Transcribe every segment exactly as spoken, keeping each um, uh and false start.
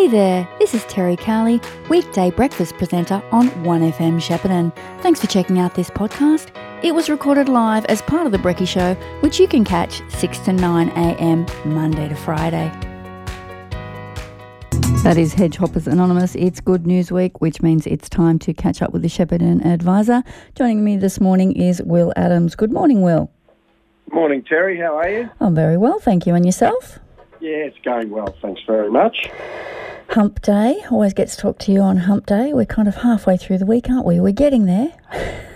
Hey there, this is Terry Cowley, weekday breakfast presenter on one F M Shepparton. Thanks for checking out this podcast. It was recorded live as part of The Brekkie Show, which you can catch six to nine a m Monday to Friday. That is Hedgehoppers Anonymous. It's Good News Week, which means it's time to catch up with the Shepparton Advisor. Joining me this morning is Will Adams. Good morning, Will. Morning, Terry. How are you? I'm very well, thank you. And yourself? Yeah, it's going well, thanks very much. Hump Day. Always get to talk to you on Hump Day. We're kind of halfway through the week, aren't we? We're getting there.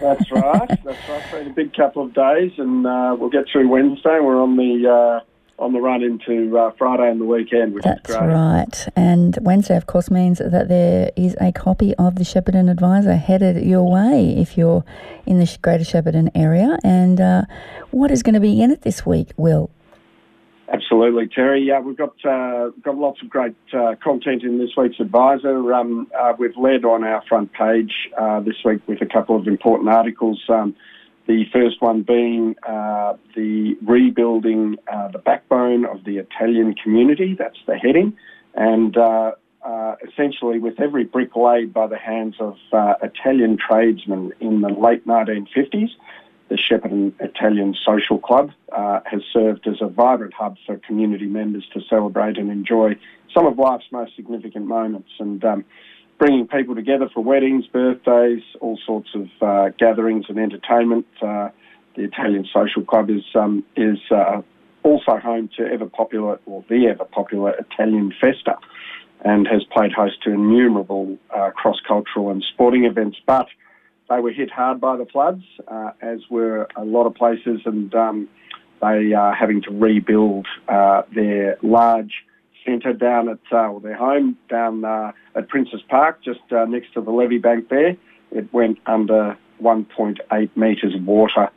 That's right. That's right. It's been a big couple of days, and uh, we'll get through Wednesday. We're on the uh, on the run into uh, Friday and the weekend, which That's is great. That's right. And Wednesday, of course, means that there is a copy of the Shepparton Advisor headed your way if you're in the Greater Shepparton area. And uh, what is going to be in it this week, Will? Absolutely, Terry. Uh, we've got uh, got lots of great uh, content in this week's Advisor. Um, uh, we've led on our front page uh, this week with a couple of important articles. Um, the first one being uh, the rebuilding uh, the backbone of the Italian community. That's the heading. And uh, uh, essentially, with every brick laid by the hands of uh, Italian tradesmen in the late nineteen fifties, the Shepparton Italian Social Club uh, has served as a vibrant hub for community members to celebrate and enjoy some of life's most significant moments, and um, bringing people together for weddings, birthdays, all sorts of uh, gatherings and entertainment. Uh, the Italian Social Club is um, is uh, also home to ever popular or the ever popular Italian Festa, and has played host to innumerable uh, cross-cultural and sporting events, but they were hit hard by the floods, uh, as were a lot of places, and um, they are having to rebuild uh, their large centre down at uh, or their home down uh, at Princes Park, just uh, next to the levee bank there. It went under one point eight metres of water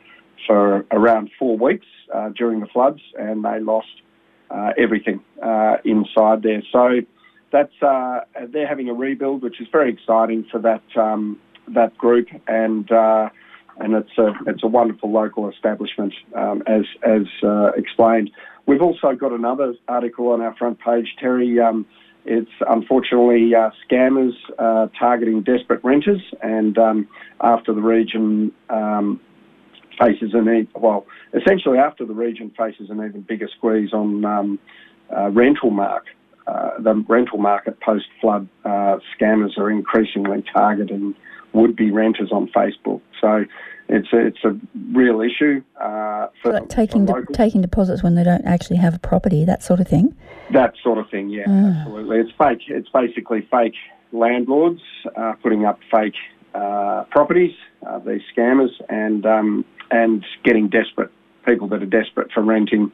for around four weeks uh, during the floods, and they lost uh, everything uh, inside there. So that's uh, they're having a rebuild, which is very exciting for that Um, that group, and uh, and it's a it's a wonderful local establishment, um, as as uh, explained. We've also got another article on our front page, Terry. Um, it's unfortunately uh, scammers uh, targeting desperate renters, and um, after the region um, faces an e- well, essentially after the region faces an even bigger squeeze on um, uh, rental mark. Uh, the rental market post-flood, uh, scammers are increasingly targeting would-be renters on Facebook. So it's a, it's a real issue. Uh, for like taking for de- taking deposits when they don't actually have a property, that sort of thing? That sort of thing, yeah, oh. absolutely. It's fake. It's basically fake landlords uh, putting up fake uh, properties, uh, these scammers, and um, and getting desperate, people that are desperate for renting,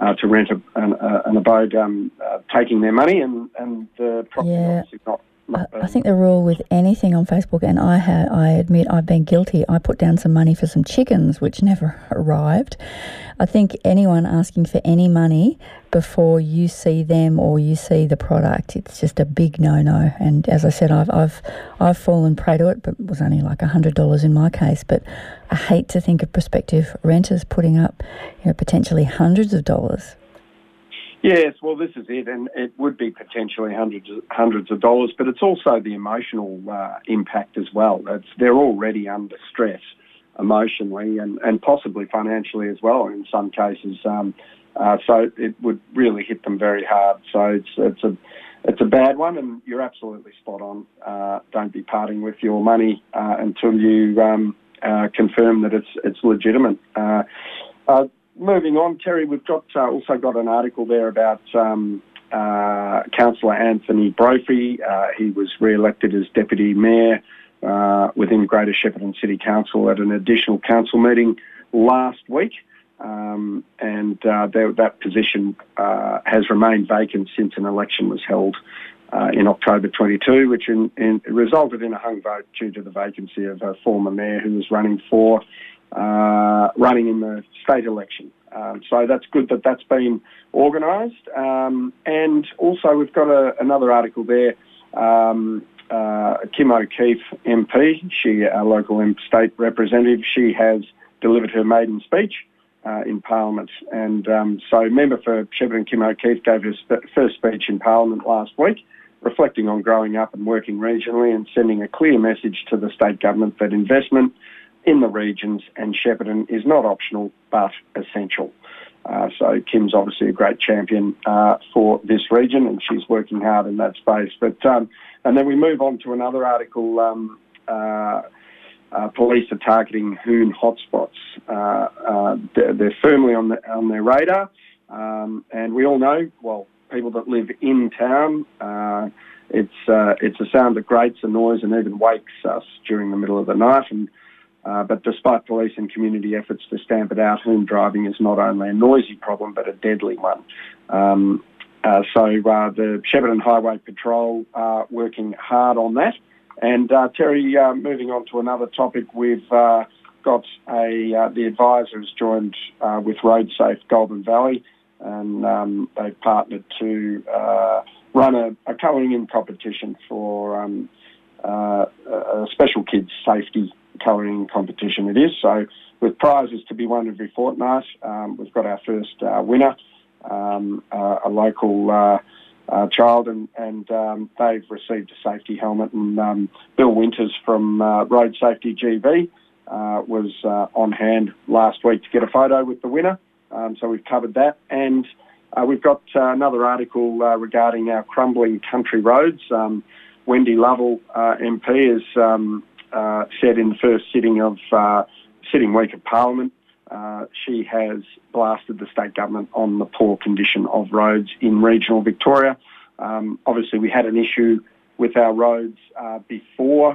Uh, to rent a, an, uh, an abode, um, uh, taking their money and, and the property yeah. obviously not. not I, I think the rule with anything on Facebook, and I ha- I admit I've been guilty, I put down some money for some chickens which never arrived. I think anyone asking for any money before you see them or you see the product, it's just a big no-no. And as I said, I've I've I've fallen prey to it, but it was only like one hundred dollars in my case. But I hate to think of prospective renters putting up, you know, potentially hundreds of dollars. Yes, well, this is it, and it would be potentially hundreds of, hundreds of dollars, but it's also the emotional uh, impact as well. It's, they're already under stress emotionally and, and possibly financially as well in some cases. Um, Uh, so it would really hit them very hard. So it's it's a it's a bad one, and you're absolutely spot on. Uh, don't be parting with your money uh, until you um, uh, confirm that it's it's legitimate. Uh, uh, moving on, Terry, we've got uh, also got an article there about um, uh, Councillor Anthony Brophy. Uh, he was re-elected as Deputy Mayor uh, within Greater Shepparton City Council at an additional council meeting last week. Um, and uh, that, that position uh, has remained vacant since an election was held uh, in October twenty-two, which in, in, resulted in a hung vote due to the vacancy of a former mayor who was running for uh, running in the state election. Um, so that's good that that's been organised. Um, and also we've got a, another article there. Um, uh, Kim O'Keefe M P, she a local state representative, she has delivered her maiden speech Uh, in Parliament, and um, so member for Shepparton Kim O'Keefe gave her sp- first speech in Parliament last week, reflecting on growing up and working regionally and sending a clear message to the state government that investment in the regions and Shepparton is not optional but essential. Uh, so Kim's obviously a great champion uh, for this region, and she's working hard in that space. But um, and then we move on to another article, um, uh, uh, police are targeting Hoon hotspots. Uh, uh, they're, they're firmly on, the, on their radar, um, and we all know, well, people that live in town, uh, it's uh, it's a sound that grates and noise and even wakes us during the middle of the night. And Uh, but despite police and community efforts to stamp it out, home driving is not only a noisy problem but a deadly one. Um, uh, so uh, the Shepparton Highway Patrol are working hard on that. And uh, Terry, uh, moving on to another topic, we've uh, got a uh, the Advisor has joined uh, with RoadSafe Golden Valley, and um, they've partnered to uh, run a, a colouring-in competition for um, uh, a special kids' safety colouring competition it is. So with prizes to be won every fortnight, um, we've got our first uh, winner, um, uh, a local uh, uh, child, and, and um, they've received a safety helmet. And um, Bill Winters from uh, Road Safety G B uh, was uh, on hand last week to get a photo with the winner. Um, so we've covered that. And uh, we've got uh, another article uh, regarding our crumbling country roads. Um, Wendy Lovell, uh, M P, is... Um, Uh, said in the first sitting of uh, sitting week of Parliament, uh, she has blasted the state government on the poor condition of roads in regional Victoria. Um, obviously, we had an issue with our roads uh, before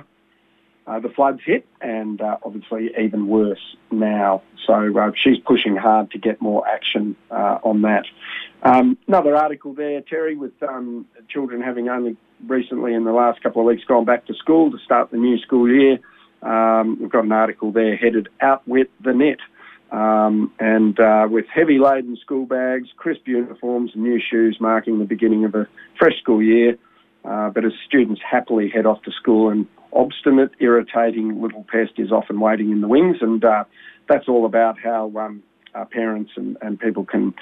uh, the floods hit, and uh, obviously even worse now. So uh, she's pushing hard to get more action uh, on that. Um, another article there, Terry, with um, children having only recently in the last couple of weeks gone back to school to start the new school year. Um, we've got an article there headed Outwit the Net. Um, and uh, with heavy laden school bags, crisp uniforms and new shoes marking the beginning of a fresh school year. Uh, but as students happily head off to school, an obstinate, irritating little pest is often waiting in the wings. And uh, that's all about how um, our parents and, and people can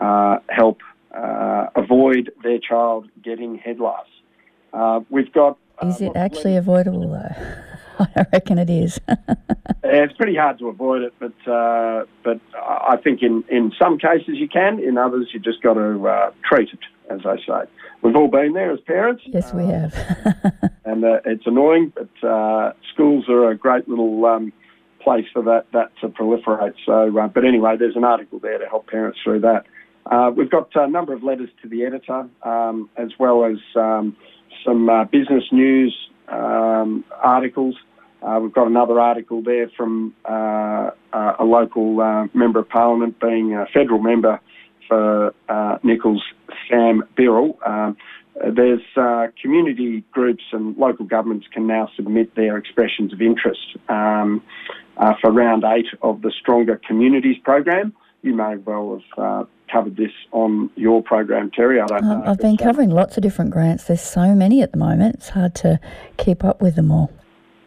uh, help uh, avoid their child getting headlights. Uh, we've got. Uh, is it actually avoidable though? I reckon it is. It's pretty hard to avoid it, but uh, but I think in, in some cases you can. In others, you just got to uh, treat it, as I say. We've all been there as parents. Yes, we uh, have. And uh, it's annoying, but uh, schools are a great little um, place for that that to proliferate. So, uh, but anyway, there's an article there to help parents through that. Uh, we've got a number of letters to the editor, um, as well as. Um, Some uh, business news um, articles. Uh, we've got another article there from uh, uh, a local uh, member of parliament, being a federal member for uh, Nicholls, Sam Birrell. Um, there's uh, community groups and local governments can now submit their expressions of interest um, uh, for round eight of the Stronger Communities program. You may well have uh, covered this on your program, Terry. I don't um, know. I've been covering so. lots of different grants. There's so many at the moment. It's hard to keep up with them all.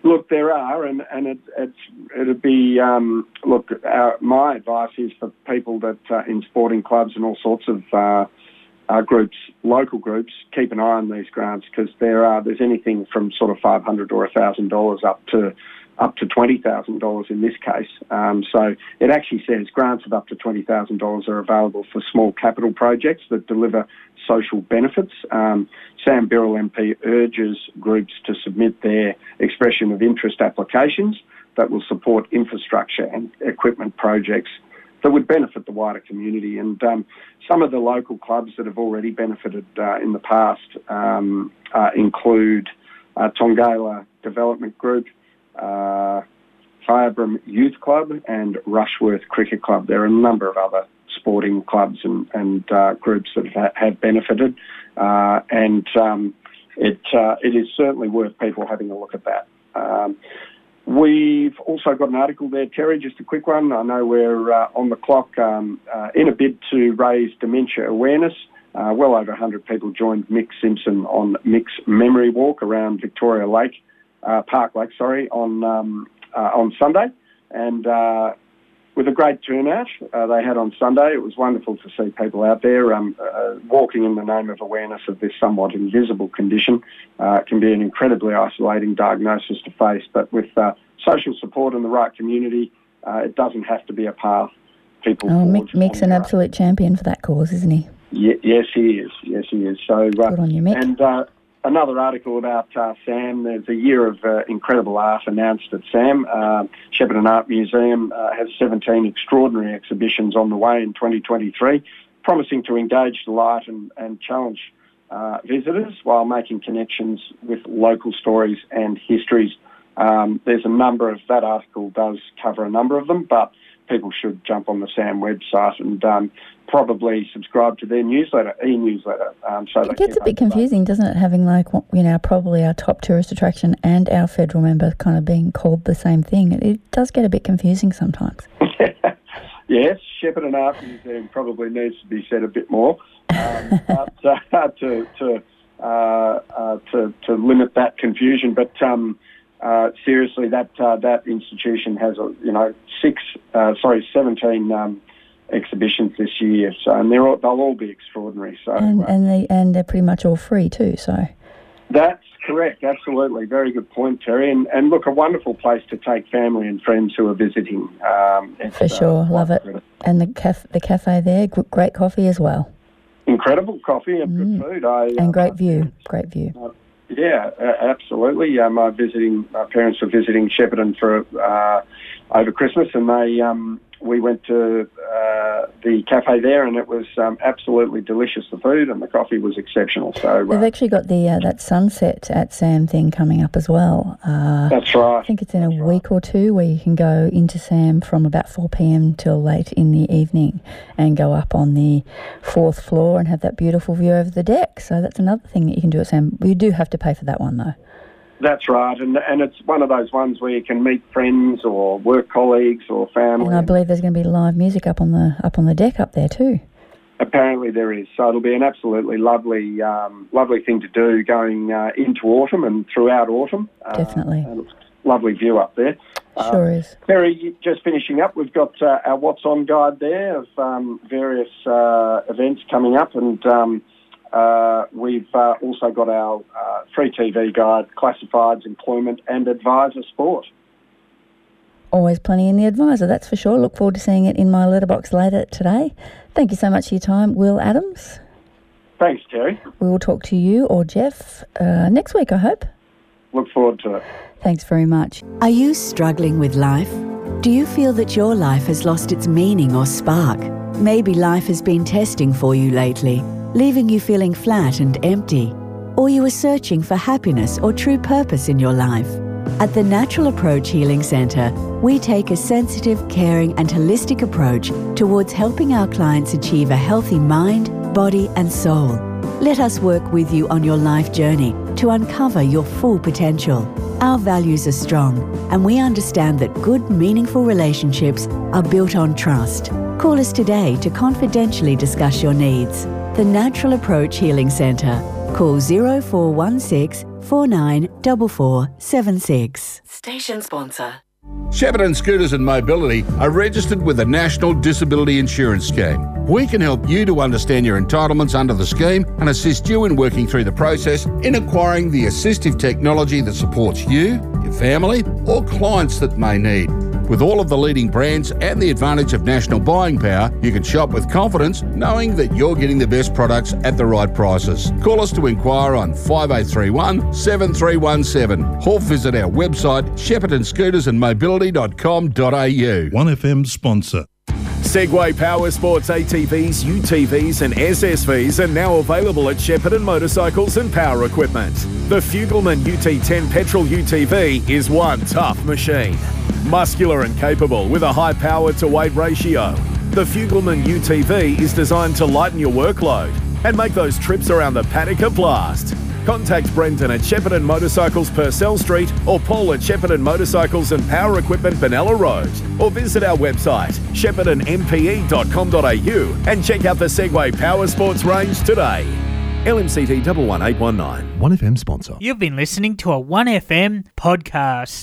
Look, there are, and, and it, it's, it'd be, um, look, uh, my advice is for people that uh, in sporting clubs and all sorts of uh, uh, groups, local groups, keep an eye on these grants, because there are, there's anything from sort of five hundred dollars or one thousand dollars up to up to twenty thousand dollars in this case. Um, so it actually says grants of up to twenty thousand dollars are available for small capital projects that deliver social benefits. Um, Sam Birrell M P urges groups to submit their expression of interest applications that will support infrastructure and equipment projects that would benefit the wider community. And um, some of the local clubs that have already benefited uh, in the past um, uh, include uh, Tongala Development Group, Uh, Firebrum Youth Club and Rushworth Cricket Club. There are a number of other sporting clubs and, and uh, groups that have, have benefited, uh, and um, it uh, it is certainly worth people having a look at that. Um, we've also got an article there, Terry, just a quick one. I know we're uh, on the clock um, uh, in a bid to raise dementia awareness. Uh, well over one hundred people joined Mick Simpson on Mick's Memory Walk around Victoria Lake. Uh, Park Lake, sorry, on um, uh, on Sunday, and uh, with a great turnout uh, they had on Sunday. It was wonderful to see people out there um, uh, walking in the name of awareness of this somewhat invisible condition. Uh, it can be an incredibly isolating diagnosis to face, but with uh, social support and the right community, uh, it doesn't have to be a path people... Oh, Mick, Mick's an absolute champion for that cause, isn't he? Ye- yes, he is. Yes, he is. So, uh, good on you, Mick. And uh, another article about uh, SAM. There's a year of uh, incredible art announced at SAM. Uh, Shepparton Art Museum uh, has seventeen extraordinary exhibitions on the way in twenty twenty-three, promising to engage, delight and, and challenge uh, visitors while making connections with local stories and histories. Um, there's a number of, that article does cover a number of them, but people should jump on the SAM website and um, probably subscribe to their newsletter, e-newsletter. Um, so it gets a bit confusing, doesn't it, having like, you know, probably our top tourist attraction and our federal member kind of being called the same thing. It, it does get a bit confusing sometimes. Yes, Shepparton Art Museum probably needs to be said a bit more, um, but, uh, to to, uh, uh, to to limit that confusion. But um, Uh, seriously, that uh, that institution has, uh, you know, six, uh, sorry, seventeen um, exhibitions this year, so and they're all, they'll all be extraordinary. So and, uh, and they and they're pretty much all free too. So that's correct, absolutely, very good point, Terry. And, and look, a wonderful place to take family and friends who are visiting. Um, For sure, uh, love it. Good. And the caf- the cafe there, great coffee as well. Incredible coffee and mm. good food. I, and uh, great view, great view. Uh, Yeah, absolutely. Um, my visiting my parents were visiting Shepparton for uh, over Christmas, and they um, we went to uh, the cafe there, and it was um, absolutely delicious. The food and the coffee was exceptional. So uh, they've actually got the uh, that sunset at SAM thing coming up as well. Uh, that's right. I think it's in a that's week right. or two where you can go into SAM from about four p.m. till late in the evening, and go up on the fourth floor and have that beautiful view over the deck. So that's another thing that you can do at SAM. You do have to pay for that one though. That's right, and and it's one of those ones where you can meet friends or work colleagues or family. And I believe there's going to be live music up on the up on the deck up there too. Apparently there is, so it'll be an absolutely lovely, um, lovely thing to do going uh, into autumn and throughout autumn. Definitely, uh, lovely view up there. Sure uh, is. Terry, just finishing up, we've got uh, our What's On guide there of um, various uh, events coming up and. Um, Uh, we've uh, also got our uh, free T V guide, classifieds, employment and advisor sport. Always plenty in the advisor, that's for sure. Look forward to seeing it in my letterbox later today. Thank you so much for your time, Will Adams. Thanks, Terry. We will talk to you or Jeff uh, next week, I hope. Look forward to it. Thanks very much. Are you struggling with life? Do you feel that your life has lost its meaning or spark? Maybe life has been testing for you lately, leaving you feeling flat and empty, or you are searching for happiness or true purpose in your life. At the Natural Approach Healing Centre, we take a sensitive, caring and holistic approach towards helping our clients achieve a healthy mind, body and soul. Let us work with you on your life journey to uncover your full potential. Our values are strong and we understand that good, meaningful relationships are built on trust. Call us today to confidentially discuss your needs. The Natural Approach Healing Centre. Call zero four one six, four nine four four seven six. Station sponsor. Shepherd and Scooters and Mobility are registered with the National Disability Insurance Scheme. We can help you to understand your entitlements under the scheme and assist you in working through the process in acquiring the assistive technology that supports you, your family, or clients that may need. With all of the leading brands and the advantage of national buying power, you can shop with confidence knowing that you're getting the best products at the right prices. Call us to inquire on five oh three one, seven three one seven or visit our website shepparton scooters and mobility dot com dot a u. one F M sponsor. Segway Power Sports A T Vs, U T Vs and S S Vs are now available at Shepparton Motorcycles and Power Equipment. The Fugelman U T ten petrol U T V is one tough machine. Muscular and capable with a high power to weight ratio. The Fugelman U T V is designed to lighten your workload and make those trips around the paddock a blast. Contact Brendan at Shepparton Motorcycles, Purcell Street or Paul at Shepparton Motorcycles and Power Equipment, Benalla Road. Or visit our website, shepparton m p e dot com dot a u and check out the Segway Power Sports range today. L M C T one one eight one nine. one F M sponsor. You've been listening to a one F M podcast.